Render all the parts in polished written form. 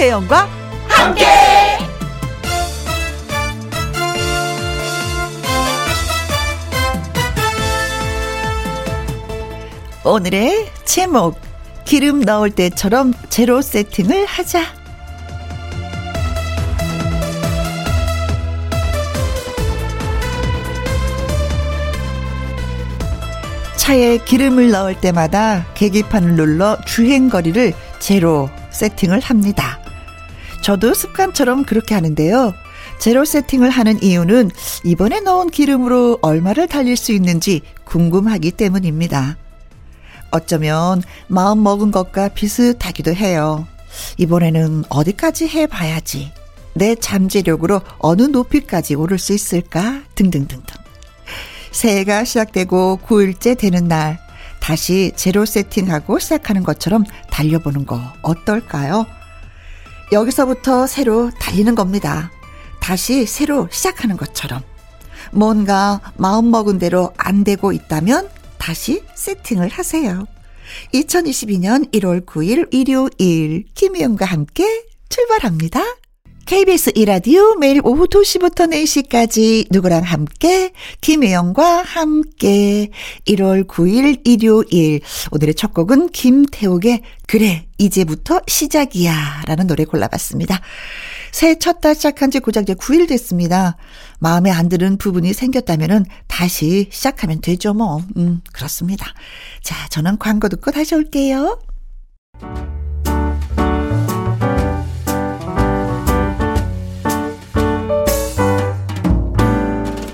김혜영과 함께. 오늘의 제목, 기름 넣을 때처럼 제로 세팅을 하자. 차에 기름을 넣을 때마다 계기판을 눌러 주행거리를 제로 세팅을 합니다. 저도 습관처럼 그렇게 하는데요. 제로 세팅을 하는 이유는 이번에 넣은 기름으로 얼마를 달릴 수 있는지 궁금하기 때문입니다. 어쩌면 마음 먹은 것과 비슷하기도 해요. 이번에는 어디까지 해봐야지, 내 잠재력으로 어느 높이까지 오를 수 있을까 등등등등. 새해가 시작되고 9일째 되는 날 다시 제로 세팅하고 시작하는 것처럼 달려보는 거 어떨까요? 여기서부터 새로 달리는 겁니다. 다시 새로 시작하는 것처럼. 뭔가 마음먹은 대로 안 되고 있다면 다시 세팅을 하세요. 2022년 1월 9일 일요일, 김혜영과 함께 출발합니다. KBS 1 라디오 매일 오후 2시부터 4시까지 누구랑 함께, 김혜영과 함께. 1월 9일 일요일, 오늘의 첫 곡은 김태옥의 그래 이제부터 시작이야 라는 노래 골라봤습니다. 새해 첫 달 시작한 지 고작 9일 됐습니다. 마음에 안 드는 부분이 생겼다면 다시 시작하면 되죠 뭐. 그렇습니다. 자, 저는 광고 듣고 다시 올게요.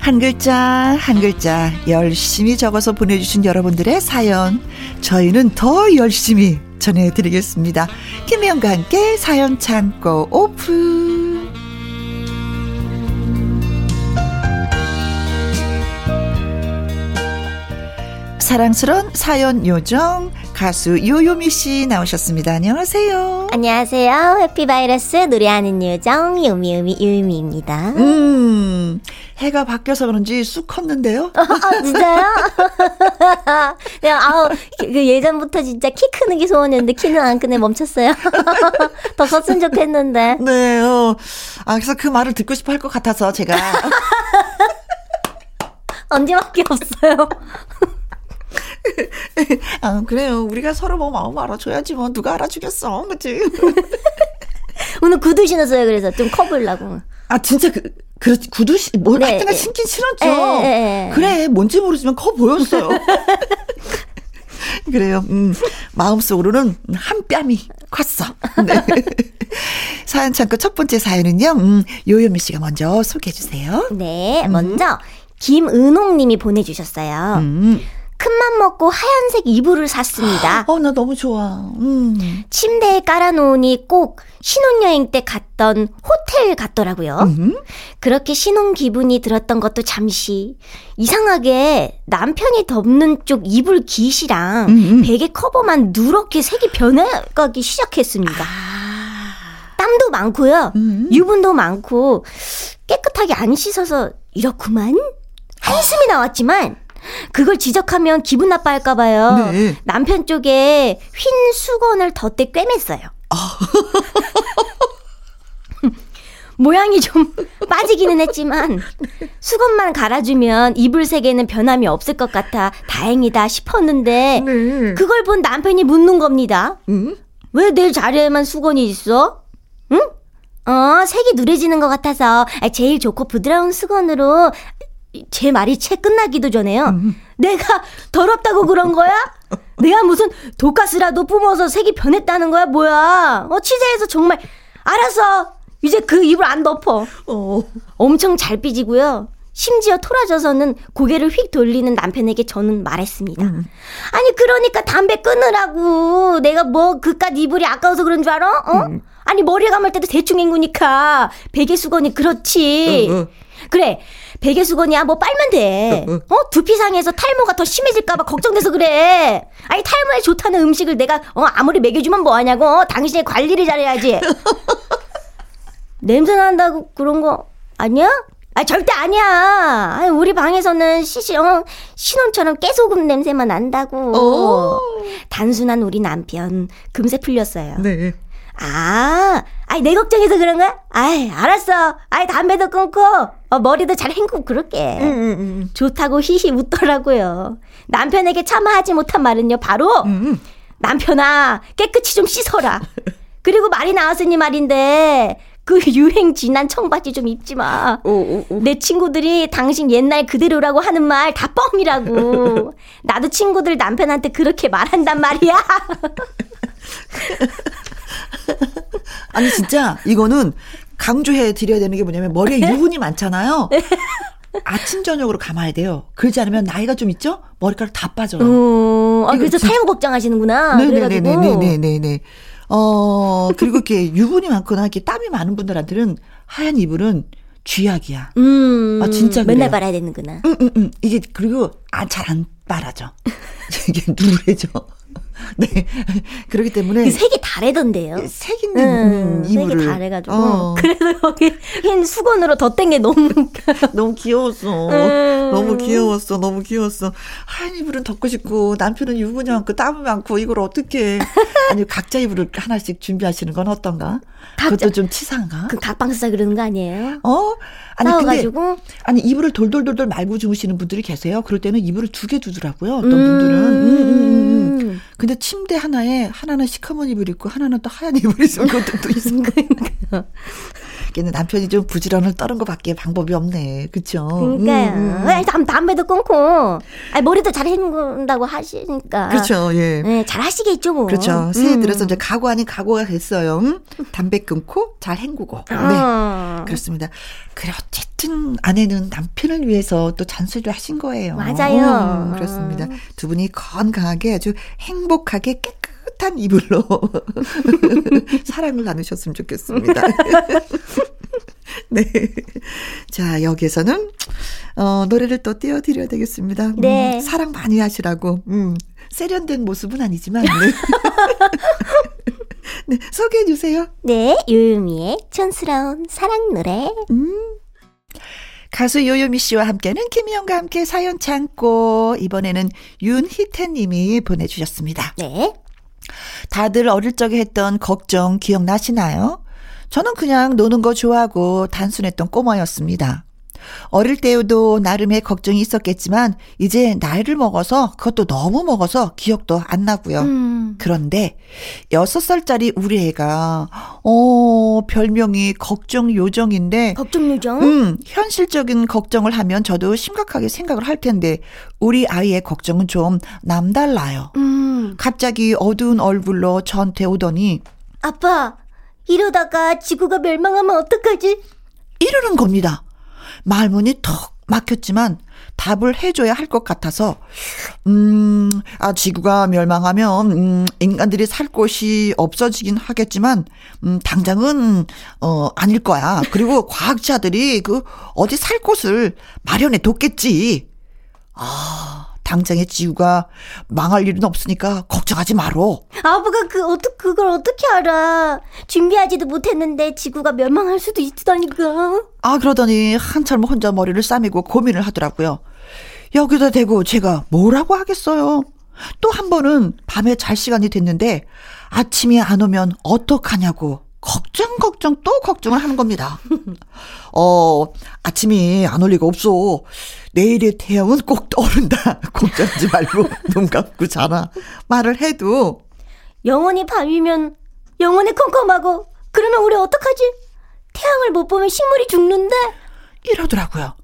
한 글자 한 글자 열심히 적어서 보내주신 여러분들의 사연, 저희는 더 열심히 전해드리겠습니다. 김혜영과 함께 사연 창고 오픈. 사랑스러운 사연 요정 가수 요요미 씨 나오셨습니다. 안녕하세요. 안녕하세요. 해피바이러스 노래하는 요정 요미요미 요미입니다. 해가 바뀌어서 그런지 쑥 컸는데요. 아, 진짜요? 그냥 아우, 그 예전부터 진짜 키 크는 게 소원이었는데 키는 안 크네. 멈췄어요. 더 컸으면 좋겠는데. 네. 아, 그래서 그 말을 듣고 싶어 할 것 같아서 제가 언제밖에 없어요. 아, 그래요. 우리가 서로 뭐 마음 알아줘야지 뭐. 누가 알아주겠어, 그치? 오늘 구두 신었어요. 그래서 좀 커 보려고. 아, 진짜 그렇지. 구두 뭘 네. 하여튼 신긴 신었죠. 그래, 뭔지 모르지만 커 보였어요. 그래요. 마음속으로는 한 뺨이 컸어. 네. 사연 창고 첫 번째 사연은요, 요요미 씨가 먼저 소개해 주세요. 네, 먼저 김은홍 님이 보내주셨어요. 큰맘 먹고 하얀색 이불을 샀습니다. 나 너무 좋아. 침대에 깔아놓으니 꼭 신혼여행 때 갔던 호텔 같더라고요. 그렇게 신혼 기분이 들었던 것도 잠시, 이상하게 남편이 덮는 쪽 이불 깃이랑 베개 커버만 누렇게 색이 변해가기 시작했습니다. 땀도 많고요. 유분도 많고 깨끗하게 안 씻어서 이렇구만. 한숨이 나왔지만 그걸 지적하면 기분 나빠할까 봐요. 네. 남편 쪽에 흰 수건을 덧대 꿰맸어요. 아. 모양이 좀 빠지기는 했지만 수건만 갈아주면 이불 색에는 변함이 없을 것 같아 다행이다 싶었는데 네. 그걸 본 남편이 묻는 겁니다. 왜 내 자리에만 수건이 있어? 응? 색이 누래지는 것 같아서 제일 좋고 부드러운 수건으로. 제 말이 채 끝나기도 전에요. 내가 더럽다고 그런 거야? 내가 무슨 독가스라도 뿜어서 색이 변했다는 거야? 뭐야? 취재해서 정말 알았어. 이제 그 입을 안 덮어. 엄청 잘 삐지고요. 심지어 토라져서는 고개를 휙 돌리는 남편에게 저는 말했습니다. 아니 그러니까 담배 끊으라고. 내가 뭐 그깟 이불이 아까워서 그런 줄 알아? 아니 머리에 감을 때도 대충 헹구니까 베개 수건이 그렇지. 그래 베개 수건이야 뭐 빨면 돼. 두피상에서 탈모가 더 심해질까봐 걱정돼서 그래. 아니 탈모에 좋다는 음식을 내가 아무리 먹여주면 뭐하냐고. 당신이 관리를 잘해야지. 냄새 난다고 그런 거 아니야? 아 절대 아니야. 아니, 우리 방에서는 신혼처럼 깨소금 냄새만 난다고. 단순한 우리 남편 금세 풀렸어요. 네. 아이 내 걱정해서 그런가? 아이 알았어. 아이 담배도 끊고 머리도 잘 헹구고 그럴게. 좋다고 히히 웃더라고요. 남편에게 차마 하지 못한 말은요 바로 남편아 깨끗이 좀 씻어라. 그리고 말이 나왔으니 말인데 그 유행 지난 청바지 좀 입지 마. 내 친구들이 당신 옛날 그대로라고 하는 말 다 뻥이라고. 나도 친구들 남편한테 그렇게 말한단 말이야. 아니 진짜 이거는 강조해 드려야 되는 게 뭐냐면 머리에 유분이 많잖아요. 아침 저녁으로 감아야 돼요. 그러지 않으면 나이가 좀 있죠? 머리카락 다 빠져요. 그래서 탈모 걱정하시는구나. 네네네네네네. 그리고 이렇게 유분이 많거나 이렇게 땀이 많은 분들한테는 하얀 이불은 쥐약이야. 아 진짜 그래요. 맨날 빨아야 되는구나. 이게 그리고 잘 안 빨아져. 이게 누래져. 네. 그렇기 때문에. 그 색이 다래던데요. 색인데, 색이 다래가지고. 그래서 여기 흰 수건으로 덧댄 게 너무. 너무 귀여웠어. 너무 귀여웠어. 하얀 이불은 덮고 싶고, 남편은 유분이 많고, 땀이 많고, 이걸 어떻게. 아니, 각자 이불을 하나씩 준비하시는 건 어떤가? 그것도 좀 치사한가? 그 각방사 그러는 거 아니에요? 아니, 싸워가지고? 근데, 아니, 이불을 돌돌돌돌 말고 주무시는 분들이 계세요. 그럴 때는 이불을 두 개 두더라고요. 어떤 분들은. 근데 침대 하나에 하나는 시커먼 이불 있고 하나는 또 하얀 이불 있으면 그것도 또 있으니까. 걔는 남편이 좀 부지런을 떠는 것밖에 방법이 없네. 그렇죠. 그러니까요. 담배도 끊고 머리도 잘 헹군다고 하시니까. 그렇죠. 예. 네, 잘 하시겠죠. 뭐. 그렇죠. 새해 들어서 이제 가구 아닌 가구가 됐어요. 담배 끊고 잘 헹구고. 네. 그렇습니다. 그래 어쨌든 아내는 남편을 위해서 또 잔소리를 하신 거예요. 맞아요. 그렇습니다. 두 분이 건강하게 아주 행복하게 깨끗한 이불로 사랑을 나누셨으면 좋겠습니다. 네. 자, 여기에서는 노래를 또 띄워드려야 되겠습니다. 네. 사랑 많이 하시라고. 세련된 모습은 아니지만. 네. 네, 소개해 주세요. 네, 요요미의 촌스러운 사랑 노래. 가수 요요미 씨와 함께는 김희영과 함께 사연 창고. 이번에는 윤희태 님이 보내주셨습니다. 네. 다들 어릴 적에 했던 걱정 기억나시나요? 저는 그냥 노는 거 좋아하고 단순했던 꼬마였습니다. 어릴 때에도 나름의 걱정이 있었겠지만 이제 나이를 먹어서 그것도 너무 먹어서 기억도 안 나고요. 그런데 6살짜리 우리 애가 별명이 걱정요정인데 걱정요정? 현실적인 걱정을 하면 저도 심각하게 생각을 할 텐데 우리 아이의 걱정은 좀 남달라요. 갑자기 어두운 얼굴로 저한테 오더니 아빠 이러다가 지구가 멸망하면 어떡하지? 이러는 겁니다. 말문이 턱 막혔지만 답을 해줘야 할 것 같아서 지구가 멸망하면 인간들이 살 곳이 없어지긴 하겠지만 당장은 아닐 거야. 그리고 과학자들이 그 어디 살 곳을 마련해 뒀겠지. 당장의 지구가 망할 일은 없으니까 걱정하지 마로. 아빠가 그걸 어떻게 알아. 준비하지도 못했는데 지구가 멸망할 수도 있다니까. 그러더니 한참 혼자 머리를 싸매고 고민을 하더라고요. 여기다 대고 제가 뭐라고 하겠어요. 또 한 번은 밤에 잘 시간이 됐는데 아침이 안 오면 어떡하냐고 걱정을 하는 겁니다. 아침이 안 올 리가 없어. 내일의 태양은 꼭 떠오른다. 걱정하지 말고 눈 감고 자라 말을 해도 영원히 밤이면 영원히 컴컴하고 그러면 우리 어떡하지? 태양을 못 보면 식물이 죽는데? 이러더라고요.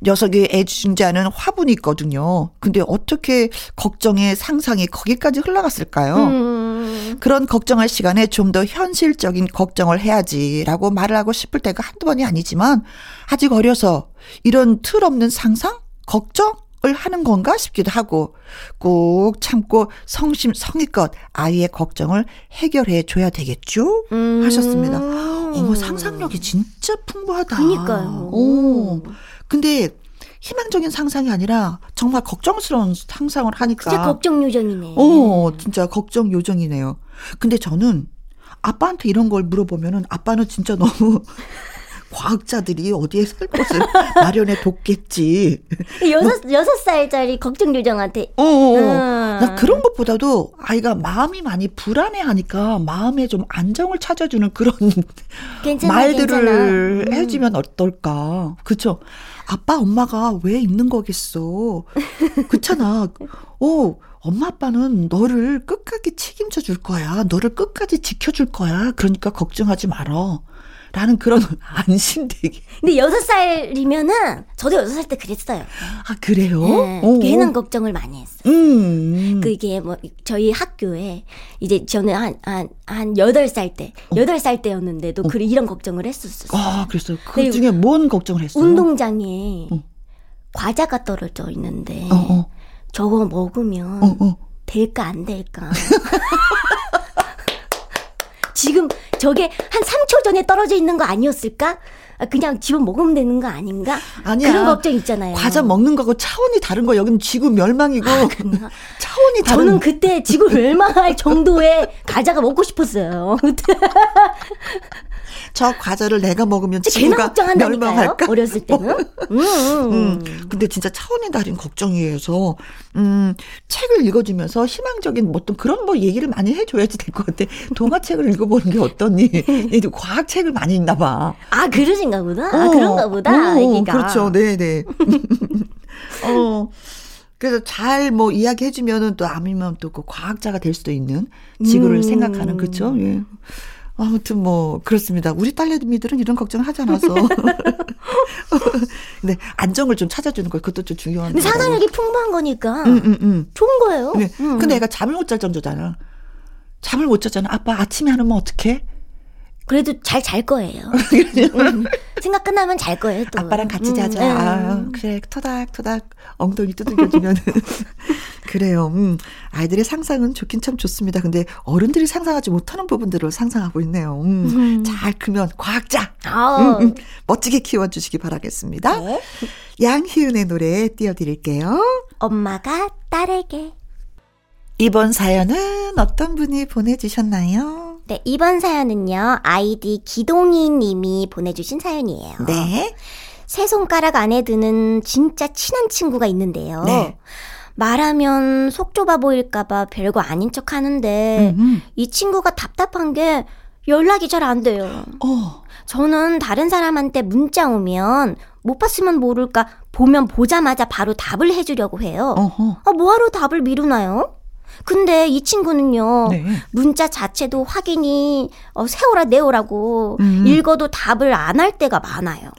녀석의 애주자는 화분이 있거든요. 근데 어떻게 걱정의 상상이 거기까지 흘러갔을까요? 그런 걱정할 시간에 좀 더 현실적인 걱정을 해야지라고 말을 하고 싶을 때가 한두 번이 아니지만 아직 어려서 이런 틀 없는 상상? 걱정을 하는 건가 싶기도 하고 꼭 참고 성의껏 아이의 걱정을 해결해 줘야 되겠죠? 하셨습니다. 어머, 상상력이 진짜 풍부하다. 그러니까요. 오. 근데 희망적인 상상이 아니라 정말 걱정스러운 상상을 하니까 진짜 걱정 요정이네. 진짜 걱정 요정이네요. 근데 저는 아빠한테 이런 걸 물어보면은 아빠는 진짜 너무 과학자들이 어디에 살 곳을 마련해 뒀겠지. 6살짜리 걱정 요정한테. 나 그런 것보다도 아이가 마음이 많이 불안해하니까 마음에 좀 안정을 찾아주는 그런 말들을 해주면 어떨까. 그렇죠. 아빠 엄마가 왜 있는 거겠어. 그렇잖아. 엄마 아빠는 너를 끝까지 책임져 줄 거야. 너를 끝까지 지켜줄 거야. 그러니까 걱정하지 말어. 라는 그런 안심되게. 근데 6살이면은 저도 6살 때 그랬어요. 아, 그래요? 네, 괜한 걱정을 많이 했어요. 그게 뭐 저희 학교에 이제 저는 한 8살 때 8살 때였는데도 이런 걱정을 했었어요. 아, 그랬어요? 그 중에 뭔 걱정을 했어요? 운동장에 과자가 떨어져 있는데 저거 먹으면 될까 안 될까. 지금 저게 한 3초 전에 떨어져 있는 거 아니었을까? 그냥 집어 먹으면 되는 거 아닌가? 아니야. 그런 걱정 있잖아요. 과자 먹는 거하고 차원이 다른 거. 여기는 지구 멸망이고. 아, 차원이 다른. 저는 그때 지구 멸망할 정도의 과자가 먹고 싶었어요. 저 과자를 내가 먹으면 지구가 멸망할까? 어렸을 때는. 근데 진짜 차원이 다른 걱정이어서 책을 읽어주면서 희망적인 어떤 그런 얘기를 많이 해줘야지 될 것 같아. 동화책을 읽어보는 게 어떠니? 얘도 과학책을 많이 읽나 봐. 아, 그러신가 보다. 아, 그런가 보다. 얘기가. 그렇죠. 네네. 그래서 잘 이야기해주면은 또 아니면 또 그 과학자가 될 수도 있는 지구를 생각하는 그렇죠. 예. 아무튼 그렇습니다. 우리 딸내미들은 이런 걱정을 하지 않아서. 네, 안정을 좀 찾아주는 거 그것도 좀 중요한 거예요. 상상력이 풍부한 거니까 좋은 거예요. 네. 근데 애가 잠을 못 잘 정도잖아. 잠을 못 잤잖아. 아빠 아침에 안 오면 어떡해? 그래도 잘 거예요. 생각 끝나면 잘 거예요. 또. 아빠랑 같이 자자. 아, 그래, 토닥토닥 엉덩이 두들겨주면. 그래요. 아이들의 상상은 좋긴 참 좋습니다. 근데 어른들이 상상하지 못하는 부분들을 상상하고 있네요. 잘 크면 과학자. 멋지게 키워주시기 바라겠습니다. 네. 양희은의 노래 띄워드릴게요. 엄마가 딸에게. 이번 사연은 어떤 분이 보내주셨나요? 네, 이번 사연은요, 아이디 기동이 님이 보내주신 사연이에요. 네. 세 손가락 안에 드는 진짜 친한 친구가 있는데요. 네. 말하면 속 좁아 보일까봐 별거 아닌 척 하는데, 이 친구가 답답한 게 연락이 잘 안 돼요. 저는 다른 사람한테 문자 오면, 못 봤으면 모를까, 보면 보자마자 바로 답을 해주려고 해요. 아, 뭐하러 답을 미루나요? 근데 이 친구는요, 네. 문자 자체도 확인이 세오라 내오라고 읽어도 답을 안 할 때가 많아요.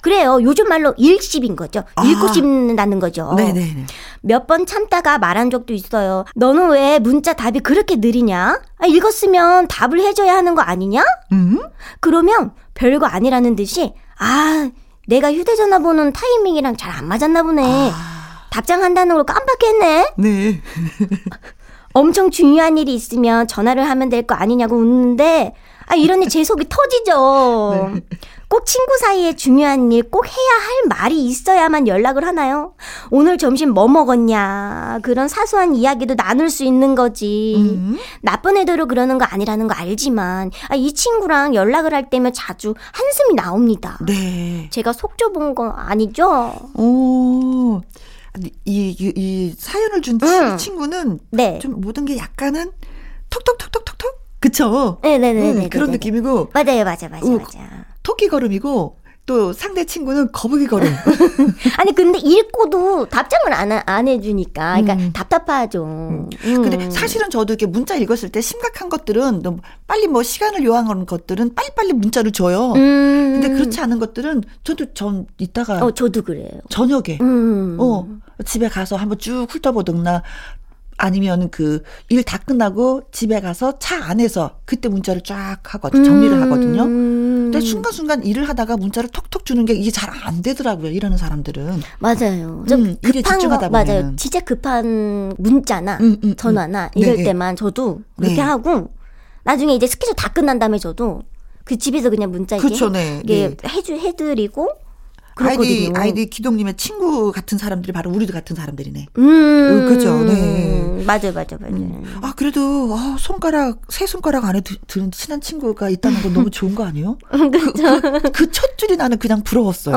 그래요. 요즘 말로 읽씹인 거죠. 읽고 싶다는 거죠. 네네네. 몇 번 참다가 말한 적도 있어요. 너는 왜 문자 답이 그렇게 느리냐? 아, 읽었으면 답을 해줘야 하는 거 아니냐? 그러면 별거 아니라는 듯이 내가 휴대전화 보는 타이밍이랑 잘 안 맞았나 보네. 답장한다는 걸 깜빡했네. 네. 엄청 중요한 일이 있으면 전화를 하면 될 거 아니냐고 웃는데 이러니 제 속이 터지죠. 네. 꼭 친구 사이에 중요한 일 꼭 해야 할 말이 있어야만 연락을 하나요? 오늘 점심 뭐 먹었냐 그런 사소한 이야기도 나눌 수 있는 거지. 나쁜 애들로 그러는 거 아니라는 거 알지만 이 친구랑 연락을 할 때면 자주 한숨이 나옵니다. 네. 제가 속 좁은 거 아니죠? 이 사연을 준 친구는 네. 좀 모든 게 약간은 톡톡톡톡톡톡 그쵸? 네네네. 그런 느낌이고 맞아요, 맞아. 토끼 걸음이고. 또 상대 친구는 거북이 걸음. 아니 근데 읽고도 답장을 안 해주니까 그러니까 답답하죠. 근데 사실은 저도 이렇게 문자 읽었을 때 심각한 것들은 너무 빨리 뭐 시간을 요하는 것들은 빨리 문자를 줘요. 근데 그렇지 않은 것들은 전 이따가 저도 그래요. 저녁에 집에 가서 한번 쭉 훑어보든가 아니면 그 일 다 끝나고 집에 가서 차 안에서 그때 문자를 쫙 하고 정리를 하거든요. 근데 순간순간 일을 하다가 문자를 톡톡 주는 게 이게 잘 안 되더라고요. 일하는 사람들은. 맞아요. 좀 일에 집중하다 보면. 맞아요. 진짜 급한 문자나 전화나 이럴 때만 저도 그렇게 하고 나중에 이제 스케줄 다 끝난 다음에 저도 그 집에서 그냥 문자 이게 해드리고 그렇거든요. 아이디 기동님의 친구 같은 사람들이 바로 우리도 같은 사람들이네. 그죠. 네. 맞아요. 아, 그래도, 세 손가락 안에 드는 친한 친구가 있다는 건 너무 좋은 거 아니에요? 그 첫 줄이 나는 그냥 부러웠어요.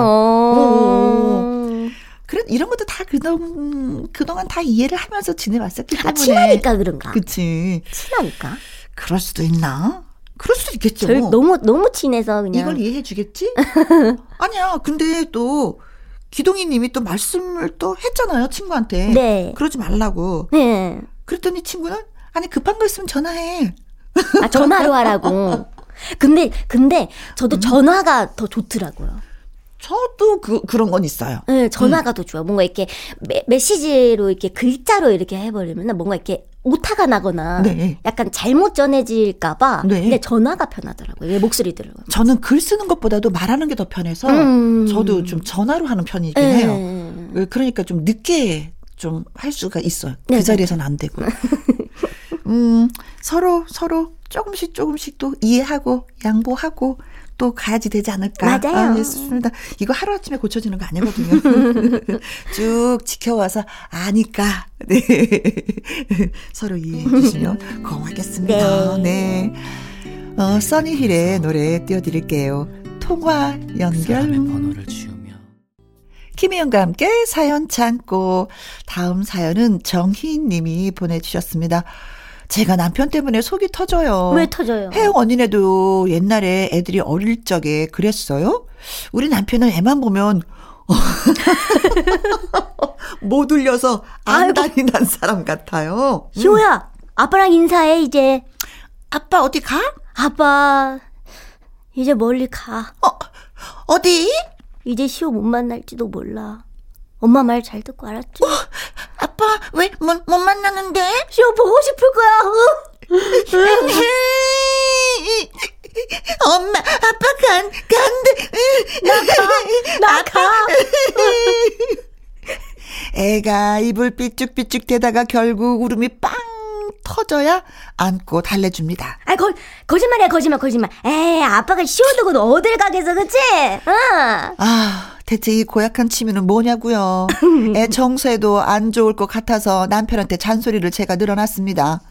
그래, 이런 것도 다 그동안 다 이해를 하면서 지내왔었기 때문에. 아, 친하니까 그런가? 그치. 친하니까? 그럴 수도 있나? 그럴 수도 있겠죠. 너무 친해서 그냥. 이걸 이해해 주겠지? 아니야. 근데 또 기동이 님이 또 말씀을 또 했잖아요. 친구한테. 네. 그러지 말라고. 네. 그랬더니 친구는 아니 급한 거 있으면 전화해. 아, 전화로 하라고. 근데 저도 전화가 더 좋더라고요. 저도 그런 건 있어요. 네, 전화가 더 좋아. 뭔가 이렇게 메시지로 이렇게 글자로 이렇게 해버리면 뭔가 이렇게 오타가 나거나 약간 잘못 전해질까봐 근데 전화가 편하더라고요. 내 목소리 들어요. 저는 글 쓰는 것보다도 말하는 게 더 편해서 저도 좀 전화로 하는 편이긴 해요. 그러니까 좀 늦게 좀 할 수가 있어요. 그 자리에서는 안 되고. 서로 조금씩 또 이해하고 양보하고 또 가야지 되지 않을까. 맞아요. 맞습니다. 이거 하루아침에 고쳐지는 거 아니거든요. 쭉 지켜와서 아니까. 네. 서로 이해해 주시면 고맙겠습니다. 네. 써니힐의 노래 띄워드릴게요. 통화 연결. 김혜영과 함께 사연 창고. 다음 사연은 정희 님이 보내주셨습니다. 제가 남편 때문에 속이 터져요. 왜 터져요? 혜영 언니네도 옛날에 애들이 어릴 적에 그랬어요? 우리 남편은 애만 보면 못 울려서 안 다니는 사람 같아요. 시호야, 아빠랑 인사해 이제. 아빠 어디 가? 아빠 이제 멀리 가. 어디? 이제 시호 못 만날지도 몰라. 엄마 말 잘 듣고 알았지? 아빠 왜 못 만나는데? 시호 보고 싶을 거야. 엄마 아빠 간대. 나 가. 애가 입을 삐쭉삐쭉 대다가 결국 울음이 빵 터져야 안고 달래줍니다. 아, 거짓말이야 거짓말. 에이, 아빠가 시워두고도 어딜 가겠어, 그치? 응. 아, 대체 이 고약한 취미는 뭐냐고요. 애 정서에도 안 좋을 것 같아서 남편한테 잔소리를 제가 늘어놨습니다.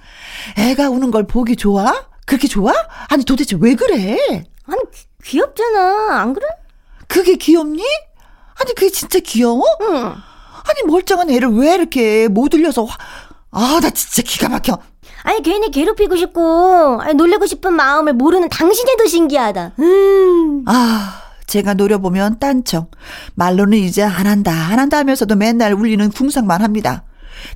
애가 우는 걸 보기 좋아? 그렇게 좋아? 아니 도대체 왜 그래? 아니 귀엽잖아, 안 그래? 그게 귀엽니? 아니 그게 진짜 귀여워? 응. 아니 멀쩡한 애를 왜 이렇게 못 울려서 나 진짜 기가 막혀. 아니 괜히 괴롭히고 싶고 놀리고 싶은 마음을 모르는 당신이 더 신기하다. 아, 제가 노려보면 딴청, 말로는 이제 안 한다 하면서도 맨날 울리는 궁상만 합니다.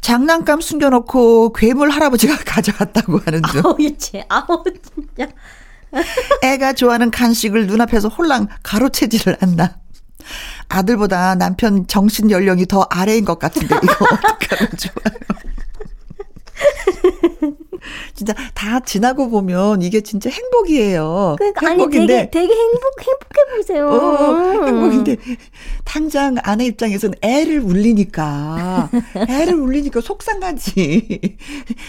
장난감 숨겨놓고 괴물 할아버지가 가져갔다고 하는 중. 아우 진짜. 애가 좋아하는 간식을 눈앞에서 홀랑 가로채지를 않나. 아들보다 남편 정신 연령이 더 아래인 것 같은데 이거 어떡하면 좋아요. 진짜 다 지나고 보면 이게 진짜 행복이에요. 그러니까 행복인데. 아니 되게 행복해 보세요. 행복인데 당장 아내 입장에서는 애를 울리니까 속상하지.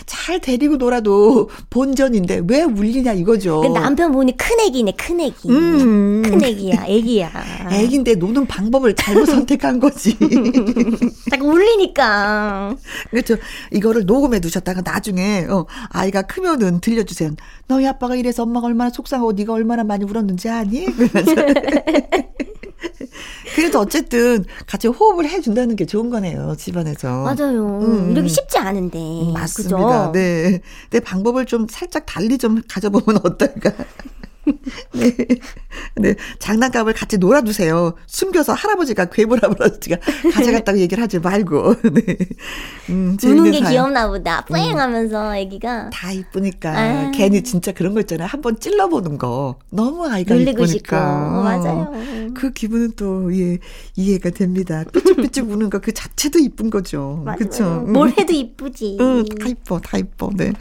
잘 데리고 놀아도 본전인데 왜 울리냐 이거죠. 남편 보니 큰 애기네. 큰 애기야. 애기인데 노는 방법을 잘못 선택한 거지. 자꾸 울리니까. 그렇죠. 이거를 녹음해 두셨다가 나중에 아이가 크면은 들려주세요. 너희 아빠가 이래서 엄마가 얼마나 속상하고 네가 얼마나 많이 울었는지 아니? 그래도 어쨌든 같이 호흡을 해준다는 게 좋은 거네요, 집안에서. 맞아요. 이렇게 쉽지 않은데. 맞습니다. 그죠? 네. 내 방법을 좀 살짝 달리 좀 가져보면 어떨까. 네. 네. 장난감을 같이 놀아주세요. 숨겨서 할아버지가, 괴물 할아버지가 가져갔다고 얘기를 하지 말고. 네. 우는 게 사연. 귀엽나 보다. 뿌잉 하면서 애기가. 다 이쁘니까. 아. 괜히 진짜 그런 거 있잖아요. 한번 찔러보는 거. 너무 아이가 이쁘니까. 맞아요. 그 기분은 또, 예, 이해가 됩니다. 삐죽삐죽 우는 거 그 자체도 이쁜 거죠. 그쵸? 뭘 해도 이쁘지. 응, 다 이뻐, 다 이뻐. 네.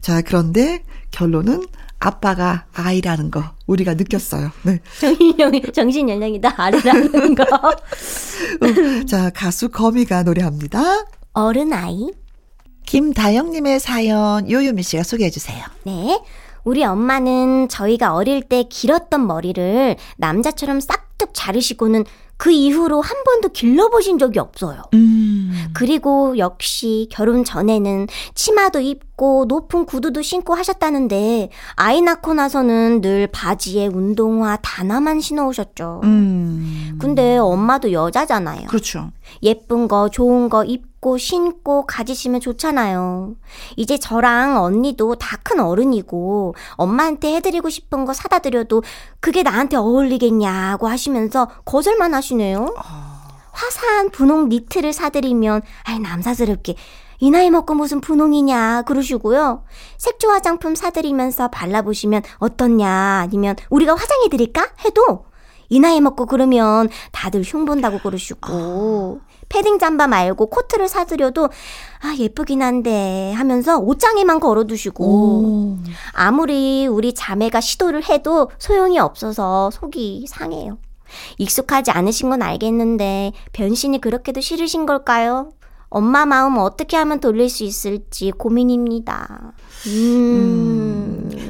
자, 그런데 결론은 아빠가 아이라는 거 우리가 느꼈어요. 네. 정신연령이다 아이라는 거. 자, 가수 거미가 노래합니다. 어른아이. 김다영님의 사연 요요미 씨가 소개해 주세요. 네. 우리 엄마는 저희가 어릴 때 길었던 머리를 남자처럼 싹둑 자르시고는 그 이후로 한 번도 길러보신 적이 없어요. 그리고 역시 결혼 전에는 치마도 입고 높은 구두도 신고 하셨다는데 아이 낳고 나서는 늘 바지에 운동화 단화만 신어오셨죠. 근데 엄마도 여자잖아요. 그렇죠. 예쁜 거 좋은 거 입고 신고 가지시면 좋잖아요. 이제 저랑 언니도 다 큰 어른이고 엄마한테 해드리고 싶은 거 사다 드려도 그게 나한테 어울리겠냐고 하시면서 거절만 하시네요. 화사한 분홍 니트를 사드리면 아이 남사스럽게 이 나이 먹고 무슨 분홍이냐 그러시고요. 색조 화장품 사드리면서 발라보시면 어떻냐 아니면 우리가 화장해드릴까 해도 이 나이 먹고 그러면 다들 흉본다고 그러시고 패딩 잠바 말고 코트를 사드려도 아 예쁘긴 한데 하면서 옷장에만 걸어두시고 아무리 우리 자매가 시도를 해도 소용이 없어서 속이 상해요. 익숙하지 않으신 건 알겠는데 변신이 그렇게도 싫으신 걸까요? 엄마 마음 어떻게 하면 돌릴 수 있을지 고민입니다.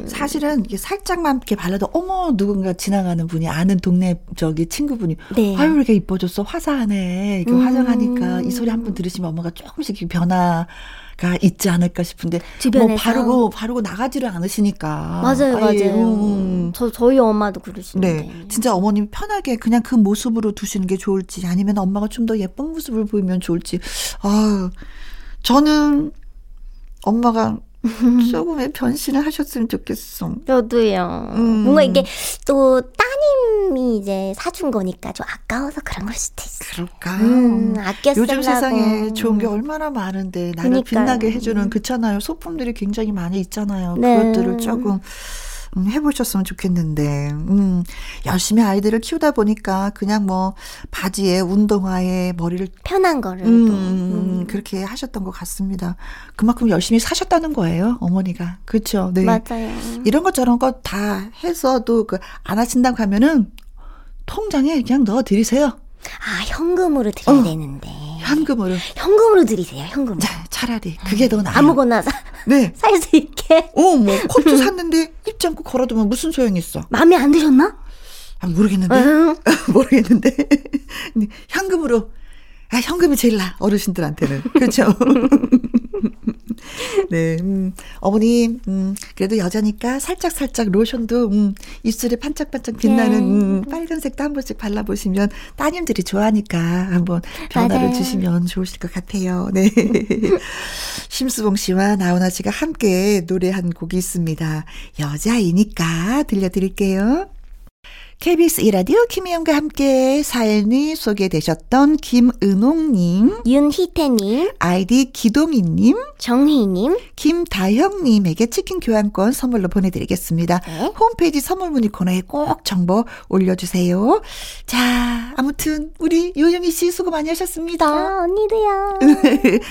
사실은 이게 살짝만 이렇게 발라도 어머 누군가 지나가는 분이 아는 동네 저기 친구분이 네. 아유 이렇게 이뻐졌어 화사하네 이렇게 화장하니까 이 소리 한번 들으시면 엄마가 조금씩 변화가 있지 않을까 싶은데 주변에서. 뭐 바르고 나가지를 않으시니까 맞아요. 저희 엄마도 그러시는데 네. 진짜 어머님 편하게 그냥 그 모습으로 두시는 게 좋을지 아니면 엄마가 좀 더 예쁜 모습을 보이면 좋을지 아 저는 엄마가 조금의 변신을 하셨으면 좋겠어. 저도요. 뭔가 이게 또 따님이 이제 사준 거니까 좀 아까워서 그런 걸 수도 있어. 그럴까? 아껴 쓰려고. 요즘 세상에 좋은 게 얼마나 많은데 나를 빛나게 해주는 그렇잖아요. 소품들이 굉장히 많이 있잖아요. 네. 그것들을 조금. 해보셨으면 좋겠는데 열심히 아이들을 키우다 보니까 그냥 뭐 바지에 운동화에 머리를 편한 거를 그렇게 하셨던 것 같습니다. 그만큼 열심히 사셨다는 거예요 어머니가. 그렇죠. 네. 맞아요. 이런 것 저런 거 다 해서도 그 안 하신다고 하면은 통장에 그냥 넣어드리세요. 아 현금으로 드려야 되는데. 현금으로 드리세요. 현금으로. 차라리 그게 더 나아요. 아무거나 네. 살 수 있게. 뭐 코트 샀는데 입지 않고 걸어두면 무슨 소용이 있어. 마음에 안 드셨나? 아, 모르겠는데 현금으로. 아, 현금이 제일 나 어르신들한테는. 그렇죠. 네, 어머님 그래도 여자니까 살짝 로션도 입술에 반짝반짝 빛나는 빨간색도 한 번씩 발라보시면 따님들이 좋아하니까 한번 변화를 맞아요. 주시면 좋으실 것 같아요. 네, 심수봉 씨와 나훈아 씨가 함께 노래한 곡이 있습니다. 여자이니까 들려드릴게요. KBS 1 라디오 김혜영과 함께 사연이 소개되셨던 김은홍님, 윤희태님, 아이디 기동이님, 정희님, 김다형님에게 치킨 교환권 선물로 보내드리겠습니다. 네? 홈페이지 선물 문의 코너에 꼭 정보 올려주세요. 자, 아무튼 우리 요요미 씨 수고 많이 하셨습니다. 아, 언니도요.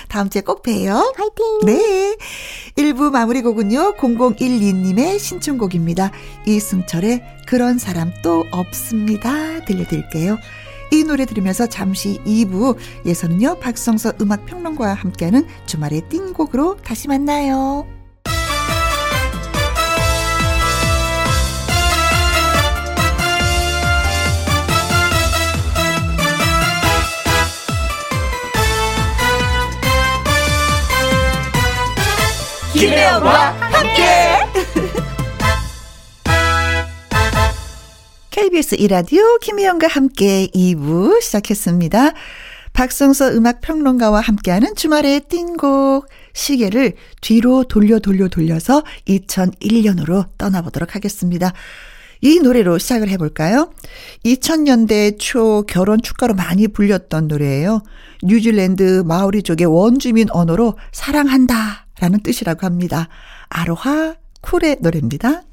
다음 주에 꼭 봬요. 화이팅. 네, 1부 마무리 곡은요 0012님의 신청곡입니다. 이승철의 그런 사람 또 없습니다. 들려드릴게요. 이 노래 들으면서 잠시 2부에서는요. 박성서 음악평론가와 함께하는 주말의 띵곡으로 다시 만나요. 김혜영과 함께 KBS KBS 1 라디오 김혜영과 함께 2부 시작했습니다. 박성서 음악평론가와 함께하는 주말의 띵곡, 시계를 뒤로 돌려서 2001년으로 떠나보도록 하겠습니다. 이 노래로 시작을 해볼까요? 2000년대 초 결혼 축가로 많이 불렸던 노래예요. 뉴질랜드 마오리족의 원주민 언어로 사랑한다 라는 뜻이라고 합니다. 아로하 쿨의 노래입니다.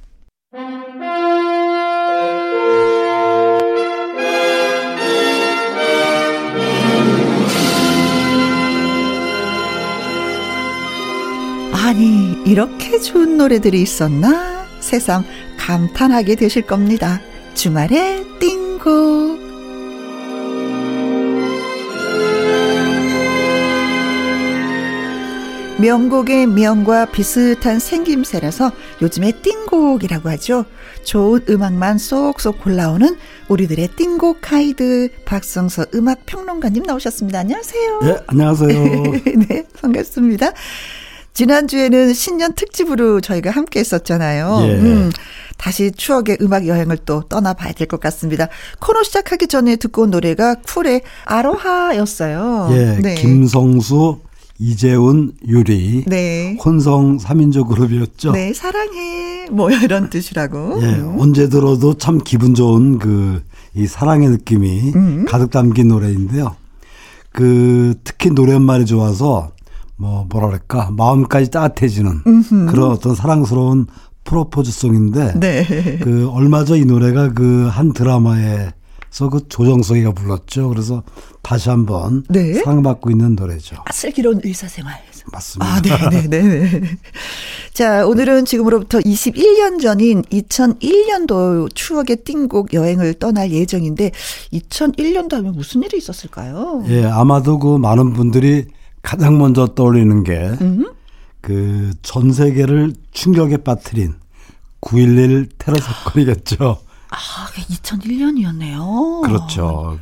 아니, 이렇게 좋은 노래들이 있었나? 새삼 감탄하게 되실 겁니다. 주말의 띵곡. 명곡의 명과 비슷한 생김새라서 요즘에 띵곡이라고 하죠. 좋은 음악만 쏙쏙 골라오는 우리들의 띵곡 가이드, 박성서 음악평론가님 나오셨습니다. 안녕하세요. 네, 안녕하세요. 네, 반갑습니다. 지난주에는 신년 특집으로 저희가 함께 했었잖아요. 예. 다시 추억의 음악 여행을 또 떠나봐야 될 것 같습니다. 코너 시작하기 전에 듣고 온 노래가 쿨의 아로하였어요. 예, 네. 김성수, 이재훈, 유리. 네. 혼성 3인조 그룹이었죠. 네, 사랑해 뭐 이런 뜻이라고. 예, 언제 들어도 참 기분 좋은 이 사랑의 느낌이 가득 담긴 노래인데요. 특히 노랫말이 좋아서 뭐랄까 마음까지 따뜻해지는 그런 어떤 사랑스러운 프로포즈송인데 네. 얼마 전 이 노래가 한 드라마에서 조정석이가 불렀죠. 그래서 다시 한번 네. 사랑받고 있는 노래죠. 아, 슬기로운 의사생활. 맞습니다. 아, 네네네. 자, 오늘은 지금으로부터 21년 전인 2001년도 추억의 띵곡 여행을 떠날 예정인데 2001년도 하면 무슨 일이 있었을까요? 예, 아마도 많은 분들이 가장 먼저 떠올리는 게 전 세계를 충격에 빠뜨린 9.11 테러 사건이겠죠. 아, 그게 2001년이었네요. 그렇죠.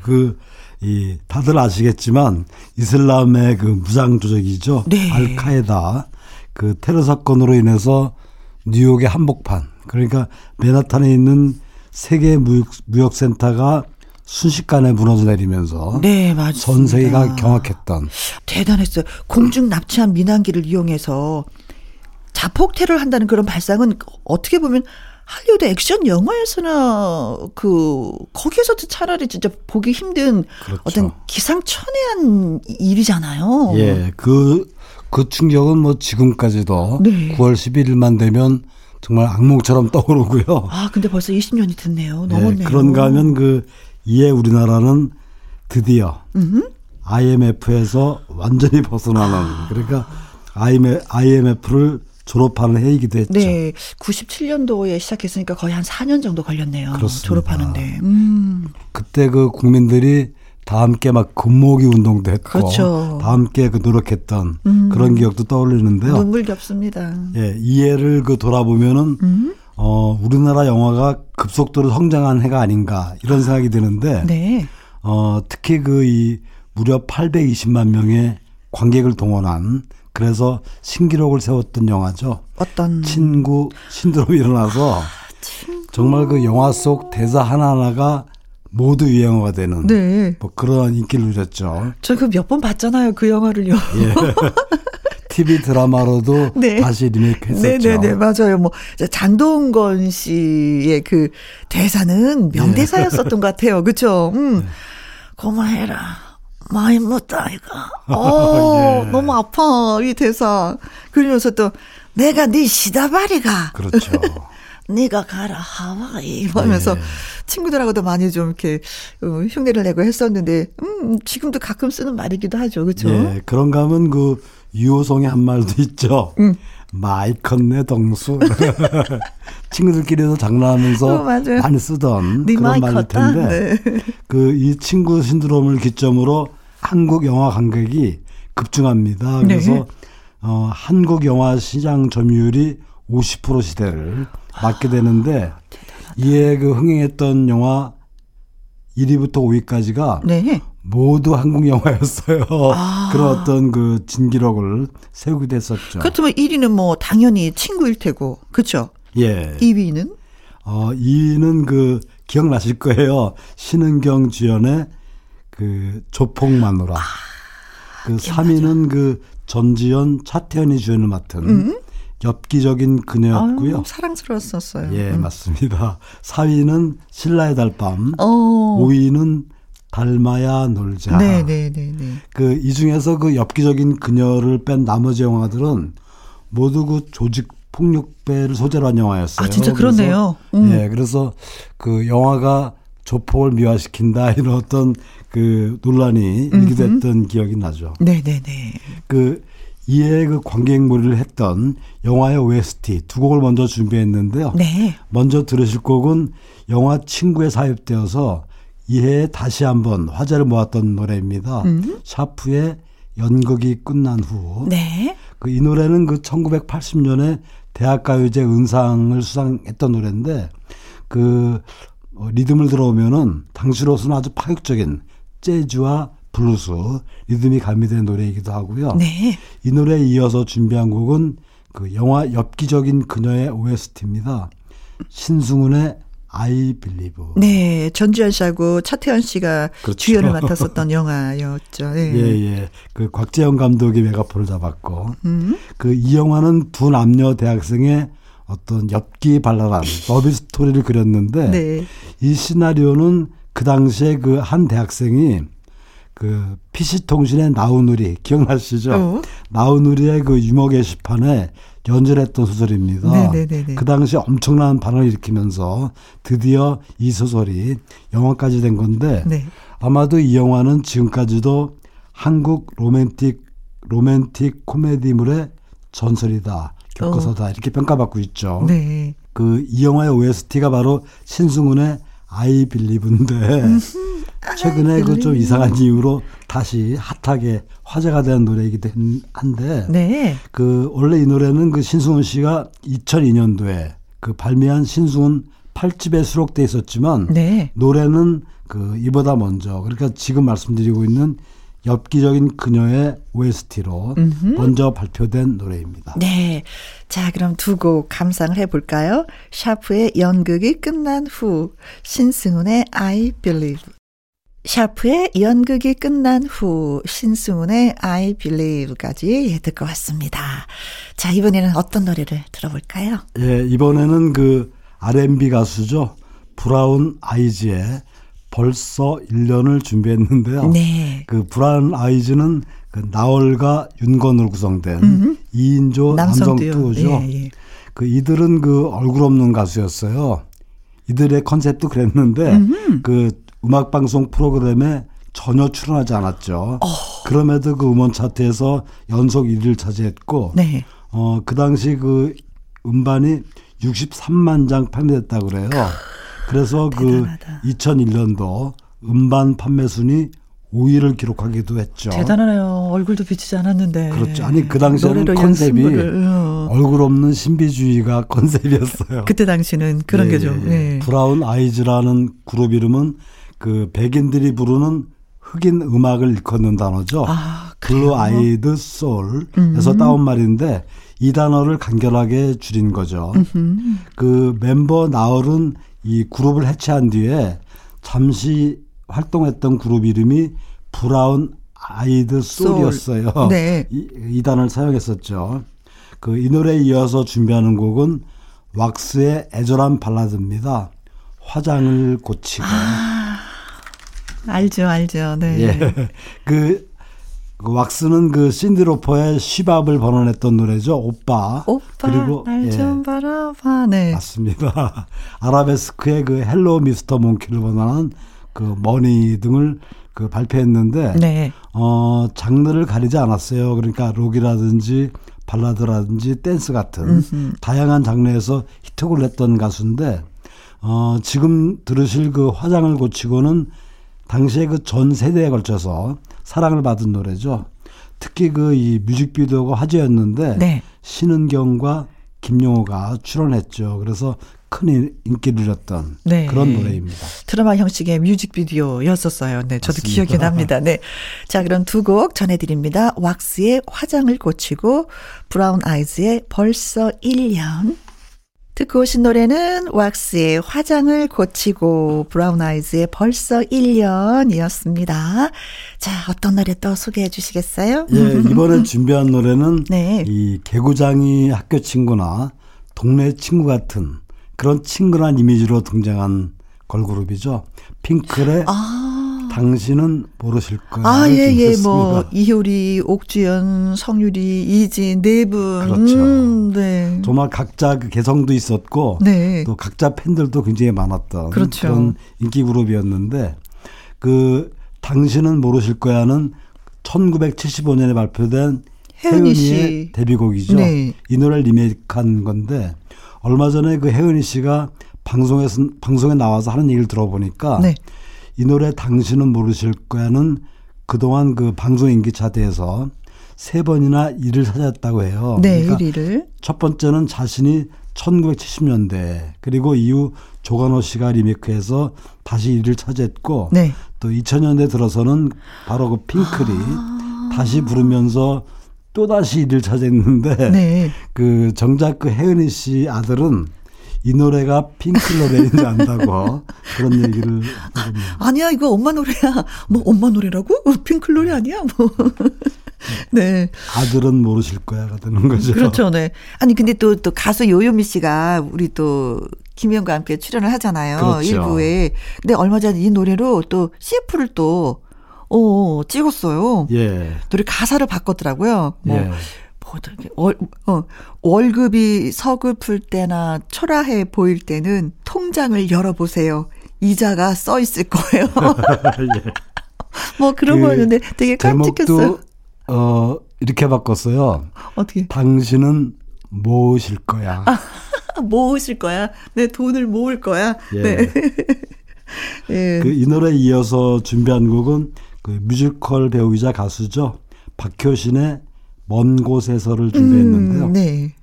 다들 아시겠지만 이슬람의 무장 조직이죠. 네. 알카에다 테러 사건으로 인해서 뉴욕의 한복판, 그러니까 맨하탄에 있는 세계 무역센터가 순식간에 무너져 내리면서 네, 전 세계가 경악했던. 대단했어요. 공중 납치한 민항기를 이용해서 자폭 테러를 한다는 그런 발상은 어떻게 보면 할리우드 액션 영화에서나 거기에서도 차라리 진짜 보기 힘든 그렇죠. 어떤 기상천외한 일이잖아요. 예, 그 충격은 지금까지도 네. 9월 11일만 되면 정말 악몽처럼 떠오르고요. 아, 근데 벌써 20년이 됐네요. 넘었네요. 예, 그런가 하면 이에 우리나라는 드디어 IMF에서 완전히 벗어나는 그러니까 IMF를 졸업하는 해이기도 했죠. 네. 97년도에 시작했으니까 거의 한 4년 정도 걸렸네요. 그렇습니다. 졸업하는데. 그때 국민들이 다 함께 금모으기 운동도 했고 그렇죠. 다 함께 노력했던 그런 기억도 떠올리는데요. 눈물겹습니다. 예, 이 해를 돌아보면은 우리나라 영화가 급속도로 성장한 해가 아닌가 이런 생각이 드는데 네. 특히 이 무려 820만 명의 관객을 동원한 그래서 신기록을 세웠던 영화죠. 어떤 친구 신드롬이 일어나서 정말 영화 속 대사 하나하나가 모두 유행어가 되는 네. 그런 인기를 누렸죠. 저 몇 번 봤잖아요. 그 영화를요. 예. TV 드라마로도 네. 다시 리메이크했었죠. 네네네 맞아요. 장동건 씨의 대사는 명대사였었던 것 같아요. 그렇죠. 네. 고마해라 마이 못다이가. 어 예. 너무 아파 이 대사. 그러면서 또 내가 네 시다바리가. 그렇죠. 네가 가라 하와이 하면서 네. 친구들하고도 많이 좀 이렇게 흉내를 내고 했었는데 지금도 가끔 쓰는 말이기도 하죠. 그렇죠. 예. 그런가 하면 유호성의 한 말도 있죠. 마이컸네 덩수. 친구들끼리도 장난하면서 많이 쓰던 네 그런 말일 텐데 네. 이 친구 신드롬을 기점으로 한국 영화 관객이 급증합니다. 그래서 네. 한국 영화 시장 점유율이 50% 시대를 맡게 되는데 이에 흥행했던 영화 1위부터 5위까지가 네. 모두 한국 영화였어요. 아. 그런 어떤 진기록을 세우기도 했었죠. 그렇다면 1위는 당연히 친구일 테고. 그렇죠? 예. 2위는? 2위는 기억나실 거예요. 신은경 주연의 그 조폭마누라. 그 3위는 그 전지현, 차태현이 주연을 맡은 엽기적인 그녀였고요. 아유, 사랑스러웠었어요. 예, 맞습니다. 4위는 신라의 달밤, 5위는 닮아야 놀자. 네네네. 그 이 중에서 그 엽기적인 그녀를 뺀 나머지 영화들은 모두 그 조직 폭력배를 소재로 한 영화였어요. 아, 진짜 그러네요. 예, 그래서 그 영화가 조폭을 미화시킨다 이런 어떤 그 논란이 일기됐던 기억이 나죠. 네네네. 그 이에 그 관객몰이를 했던 영화의 OST 두 곡을 먼저 준비했는데요. 네. 먼저 들으실 곡은 영화 친구에 삽입되어서 이해에 다시 한번 화제를 모았던 노래입니다. 샤프의 연극이 끝난 후. 네. 그 이 노래는 그 1980년에 대학가요제 은상을 수상했던 노래인데 그 리듬을 들어오면은 당시로서는 아주 파격적인 재즈와 블루스 리듬이 가미된 노래이기도 하고요. 네. 이 노래에 이어서 준비한 곡은 그 영화 엽기적인 그녀의 OST입니다. 신승훈의 I Believe. 네, 전지현 씨하고 차태현 씨가 그렇죠. 주연을 맡았었던 영화였죠. 네. 예, 예. 그 곽재용 감독이 메가폰을 잡았고, 그 이 영화는 두 남녀 대학생의 어떤 엽기 발랄한 러브 스토리를 그렸는데, 네. 이 시나리오는 그 당시에 그 한 대학생이 그 PC통신의 나우누리 기억나시죠? 나우누리의 그 유머 게시판에 연재했던 소설입니다. 네네네네. 그 당시 엄청난 반응을 일으키면서 드디어 이 소설이 영화까지 된 건데 네. 아마도 이 영화는 지금까지도 한국 로맨틱 코미디물의 전설이다, 교과서다 이렇게 평가받고 있죠. 네. 그 이 영화의 OST가 바로 신승훈의 I Believe인데 최근에 그 좀 이상한 이유로 다시 핫하게 화제가 된 노래이기도 한데, 네. 그 원래 이 노래는 그 신승훈 씨가 2002년도에 그 발매한 신승훈 8집에 수록돼 있었지만, 네. 노래는 그 이보다 먼저, 그러니까 지금 말씀드리고 있는 엽기적인 그녀의 OST로 먼저 발표된 노래입니다. 네. 자, 그럼 두 곡 감상을 해볼까요? 샤프의 연극이 끝난 후, 신승훈의 I Believe. 샤프의 연극이 끝난 후 신승훈의 I Believe까지 듣고 왔습니다. 자, 이번에는 어떤 노래를 들어볼까요? 예, 이번에는 그 R&B 가수죠. 브라운 아이즈의 벌써 1년을 준비했는데요. 네. 그 브라운 아이즈는 그 나얼과 윤건으로 구성된 2인조 남성 듀오죠. 예, 예. 그 이들은 그 얼굴 없는 가수였어요. 이들의 컨셉도 그랬는데 그 음악방송 프로그램에 전혀 출연하지 않았죠. 그럼에도 그 음원 차트에서 연속 1위를 차지했고, 네. 그 당시 그 음반이 63만 장 판매됐다고 그래요. 그래서 대단하다. 그 2001년도 음반 판매 순위 5위를 기록하기도 했죠. 대단하네요. 얼굴도 비치지 않았는데. 그렇죠. 아니, 그 당시에는 컨셉이 얼굴 없는 신비주의가 컨셉이었어요. 그때 당시는 그런 게 좀. 예. 브라운 아이즈라는 그룹 이름은 그 백인들이 부르는 흑인 음악을 일컫는 단어죠. 아, 블루 아이드 소울에서 따온 말인데 이 단어를 간결하게 줄인 거죠. 그 멤버 나얼은 이 그룹을 해체한 뒤에 잠시 활동했던 그룹 이름이 브라운 아이드 소울이었어요. 네. 이 단어를 사용했었죠. 그 이 노래에 이어서 준비하는 곡은 왁스의 애절한 발라드입니다. 화장을 고치고. 알죠, 알죠. 네. 예. 그 왁스는 그 신디로퍼의 시밥을 번안했던 노래죠. 오빠. 그리고 날 좀 예. 바라봐. 네. 맞습니다. 아라베스크의 그 헬로 미스터 몽키를 번안한 그 머니 등을 그 발표했는데 네. 장르를 가리지 않았어요. 그러니까 록이라든지 발라드라든지 댄스 같은 다양한 장르에서 히트곡을 냈던 가수인데 지금 들으실 그 화장을 고치고는 당시에 그 전 세대에 걸쳐서 사랑을 받은 노래죠. 특히 그 이 뮤직비디오가 화제였는데 네. 신은경과 김용호가 출연했죠. 그래서 큰 인기를 누렸던 네. 그런 노래입니다. 드라마 형식의 뮤직비디오였었어요. 네, 저도 맞습니다. 기억이 납니다. 네, 자 그럼 두 곡 전해드립니다. 왁스의 화장을 고치고 브라운 아이즈의 벌써 1년. 듣고 오신 노래는 왁스의 화장을 고치고 브라운 아이즈의 벌써 1년이었습니다. 자, 어떤 노래 또 소개해 주시겠어요? 예, 이번에 준비한 노래는 네. 이 개구장이 학교 친구나 동네 친구 같은 그런 친근한 이미지로 등장한 걸그룹이죠. 핑클의 당신은 모르실 거예요. 아, 예, 예. 뭐, 이효리, 옥주연, 성유리, 이진, 네 분. 그렇죠. 네. 정말 각자 그 개성도 있었고, 네. 또 각자 팬들도 굉장히 많았던 그렇죠. 그런 인기 그룹이었는데, 그, 당신은 모르실 거야는 1975년에 발표된 혜은이 씨 데뷔곡이죠. 네. 이 노래를 리메이크한 건데, 얼마 전에 그 혜은이 씨가 방송에 나와서 하는 얘기를 들어보니까, 네. 이 노래 당신은 모르실 거야는 그동안 그 방송 인기 차트에서 3번이나 1위를 찾았다고 해요. 네, 그러니까 1위를. 첫 번째는 자신이 1970년대 그리고 이후 조관호 씨가 리메이크해서 다시 1위를 차지했고 네. 또 2000년대 들어서는 바로 그 핑클이 다시 부르면서 또다시 1위를 차지했는데 네. 그 정작 그 혜은이 씨 아들은 이 노래가 핑클 노래인지 안다고 그런 얘기를 해봅니다. 아니야 이거 엄마 노래야. 뭐 엄마 노래라고? 핑클 노래 아니야? 뭐. 네. 아들은 모르실 거야가 되는 거죠. 그렇죠. 네. 아니 근데 또 가수 요요미 씨가 우리 또 김희영과 함께 출연을 하잖아요. 그렇죠. 일부에. 근데 얼마 전에 이 노래로 또 CF를 또 찍었어요. 예. 노래 가사를 바꿨더라고요. 뭐. 예. 월급이 서글플 때나 초라해 보일 때는 통장을 열어보세요. 이자가 써 있을 거예요. 예. 뭐 그런 거였는데 되게 깜찍했어요. 제목도 이렇게 바꿨어요. 어떻게? 당신은 모으실 거야. 모으실 거야. 내 돈을 모을 거야. 예. 네. 예. 그 이 노래에 이어서 준비한 곡은 그 뮤지컬 배우이자 가수죠. 박효신의 먼 곳에서를 준비했는데요. 네.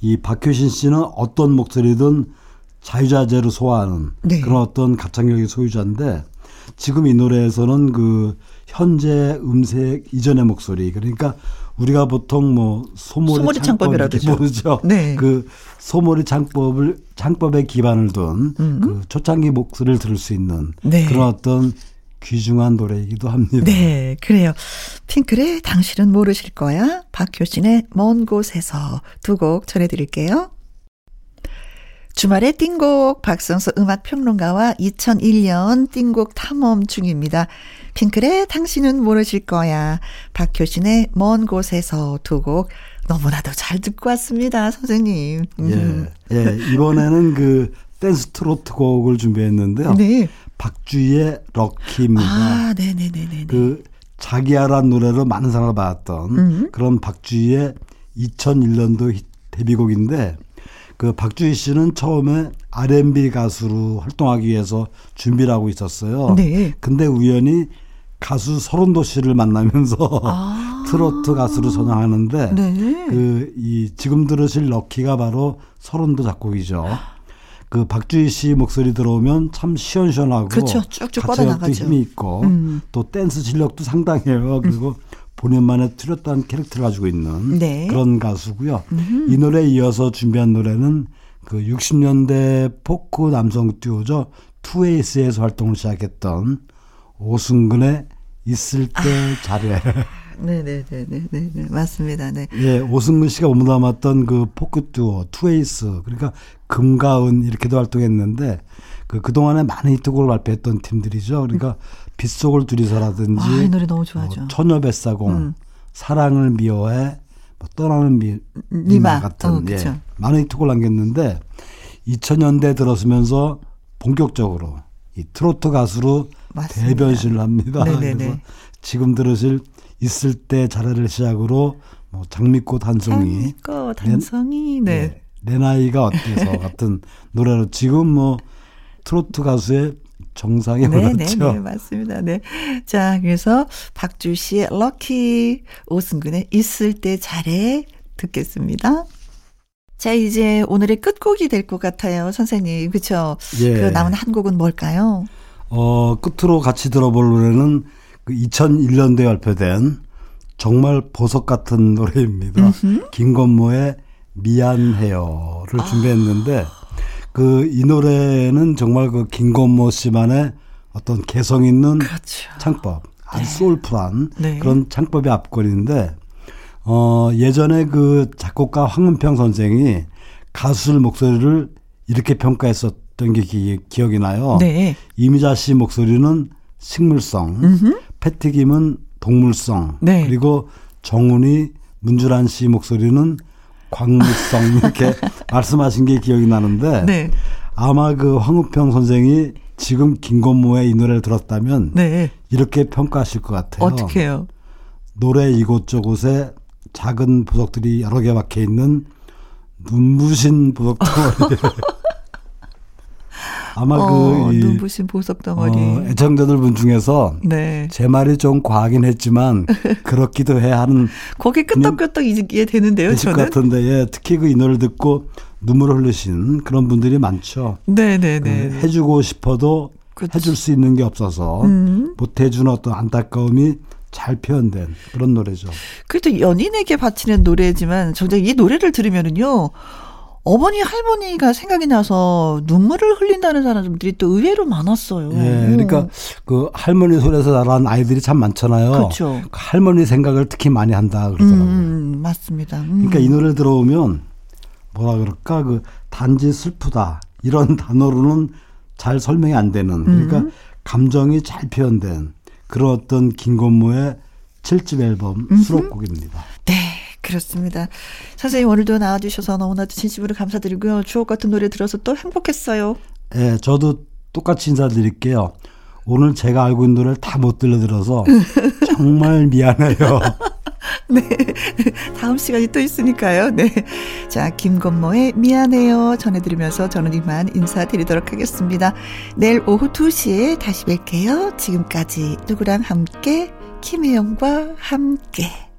이 박효신 씨는 어떤 목소리든 자유자재로 소화하는 네. 그런 어떤 가창력의 소유자인데 지금 이 노래에서는 그 현재 음색 이전의 목소리 그러니까 우리가 보통 뭐 소몰이 창법이라고 부르죠. 네. 그 소몰이 창법을 창법에 기반을 둔 그 초창기 목소리를 들을 수 있는 네. 그런 어떤 귀중한 노래이기도 합니다. 네, 그래요. 핑클의 당신은 모르실 거야, 박효신의 먼 곳에서 두 곡 전해드릴게요. 주말의 띵곡 박성서 음악평론가와 2001년 띵곡 탐험 중입니다. 핑클의 당신은 모르실 거야, 박효신의 먼 곳에서 두 곡 너무나도 잘 듣고 왔습니다. 선생님. 예, 예, 이번에는 그 댄스 트로트 곡을 준비했는데요. 네. 박주희의 럭키입니다. 아, 네네네네. 그 자기야란 노래로 많은 사랑을 받았던 그런 박주희의 2001년도 데뷔곡인데 그 박주희 씨는 처음에 R&B 가수로 활동하기 위해서 준비를 하고 있었어요. 네. 근데 우연히 가수 서른도 씨를 만나면서 트로트 가수로 전향하는데 네. 그 이 지금 들으실 럭키가 바로 서른도 작곡이죠. 그 박주희 씨 목소리 들어오면 참 시원시원하고 그렇죠. 쭉쭉 뻗어나가죠. 힘이 있고 또 댄스 실력도 상당해요. 그리고 본연만의 뚜렷한 캐릭터를 가지고 있는 네. 그런 가수고요. 이 노래에 이어서 준비한 노래는 그 60년대 포크 남성 듀오죠. 투에이스에서 활동을 시작했던 오승근의 있을 때 잘해. 네네네네 맞습니다. 네. 예, 오승근 씨가 몸담았던 그 포크 듀오 투에이스 그러니까 금가은 이렇게도 활동했는데 그 동안에 많은 히트곡을 발표했던 팀들이죠. 그러니까 빗속을 둘이서라든지 아, 이 노래 너무 좋아하죠. 처녀 뱃사공, 사랑을 미워해, 뭐 떠나는 니마 같은 예, 많은 히트곡을 남겼는데 2000년대 들어서면서 본격적으로 이 트로트 가수로 맞습니다. 대변신을 합니다. 네네네. 그래서 지금 들으실 있을 때 자라를 시작으로 뭐 장미꽃 한 송이, 네. 내 나이가 어때서 같은 노래로 지금 뭐 트로트 가수의 정상에 올랐죠. 네, 맞습니다. 네, 자 그래서 박주희 씨의 럭키, 오승근의 있을 때 잘해 듣겠습니다. 자 이제 오늘의 끝곡이 될 것 같아요, 선생님. 그렇죠? 예. 그 남은 한 곡은 뭘까요? 끝으로 같이 들어볼 노래는. 2001년도에 발표된 정말 보석 같은 노래입니다. 김건모의 미안해요를 준비했는데 그 이 노래는 정말 그 김건모 씨만의 어떤 개성 있는 그렇죠. 창법, 아주 네. 소울풀한 네. 그런 창법의 앞거리인데 예전에 그 작곡가 황은평 선생이 가수들 목소리를 이렇게 평가했었던 게 기억이 나요. 네. 이미자 씨 목소리는 식물성, 패티김은 동물성, 네. 그리고 정훈이 문주란 씨 목소리는 광물성 이렇게 말씀하신 게 기억이 나는데 네. 아마 그 황우평 선생이 지금 김건모의 이 노래를 들었다면 네. 이렇게 평가하실 것 같아요. 어떻게 해요? 노래 이곳저곳에 작은 보석들이 여러 개 박혀있는 눈부신 보석덩어리. 아마 그 눈부신 보석덩어리. 애청자들 분 중에서 네. 제 말이 좀 과하긴 했지만 그렇기도 해야 하는. 거기 끄떡끄떡 이해되는데요. 저는. 같은데 예, 특히 그 이 노래를 듣고 눈물을 흘리신 그런 분들이 많죠. 네네네. 해주고 싶어도 그치. 해줄 수 있는 게 없어서 못해준 어떤 안타까움이 잘 표현된 그런 노래죠. 그래도 연인에게 바치는 노래지만 정작 이 노래를 들으면은요. 어머니 할머니가 생각이 나서 눈물을 흘린다는 사람들이 또 의외로 많았어요. 예, 그러니까 그 할머니 손에서 자란 아이들이 참 많잖아요. 그렇죠. 그 할머니 생각을 특히 많이 한다 그러더라고요. 맞습니다. 그러니까 이 노래 들어오면 뭐라 그럴까 그 단지 슬프다 이런 단어로는 잘 설명이 안 되는 그러니까 감정이 잘 표현된 그런 어떤 김건모의 7집 앨범 수록곡입니다. 네. 그렇습니다. 선생님 오늘도 나와주셔서 너무나도 진심으로 감사드리고요. 추억 같은 노래 들어서 또 행복했어요. 네, 저도 똑같이 인사드릴게요. 오늘 제가 알고 있는 노래를 다 못 들려드려서 정말 미안해요. 네, 다음 시간이 또 있으니까요. 네, 자 김건모의 미안해요 전해드리면서 저는 이만 인사드리도록 하겠습니다. 내일 오후 2시에 다시 뵐게요. 지금까지 누구랑 함께 김혜영과 함께.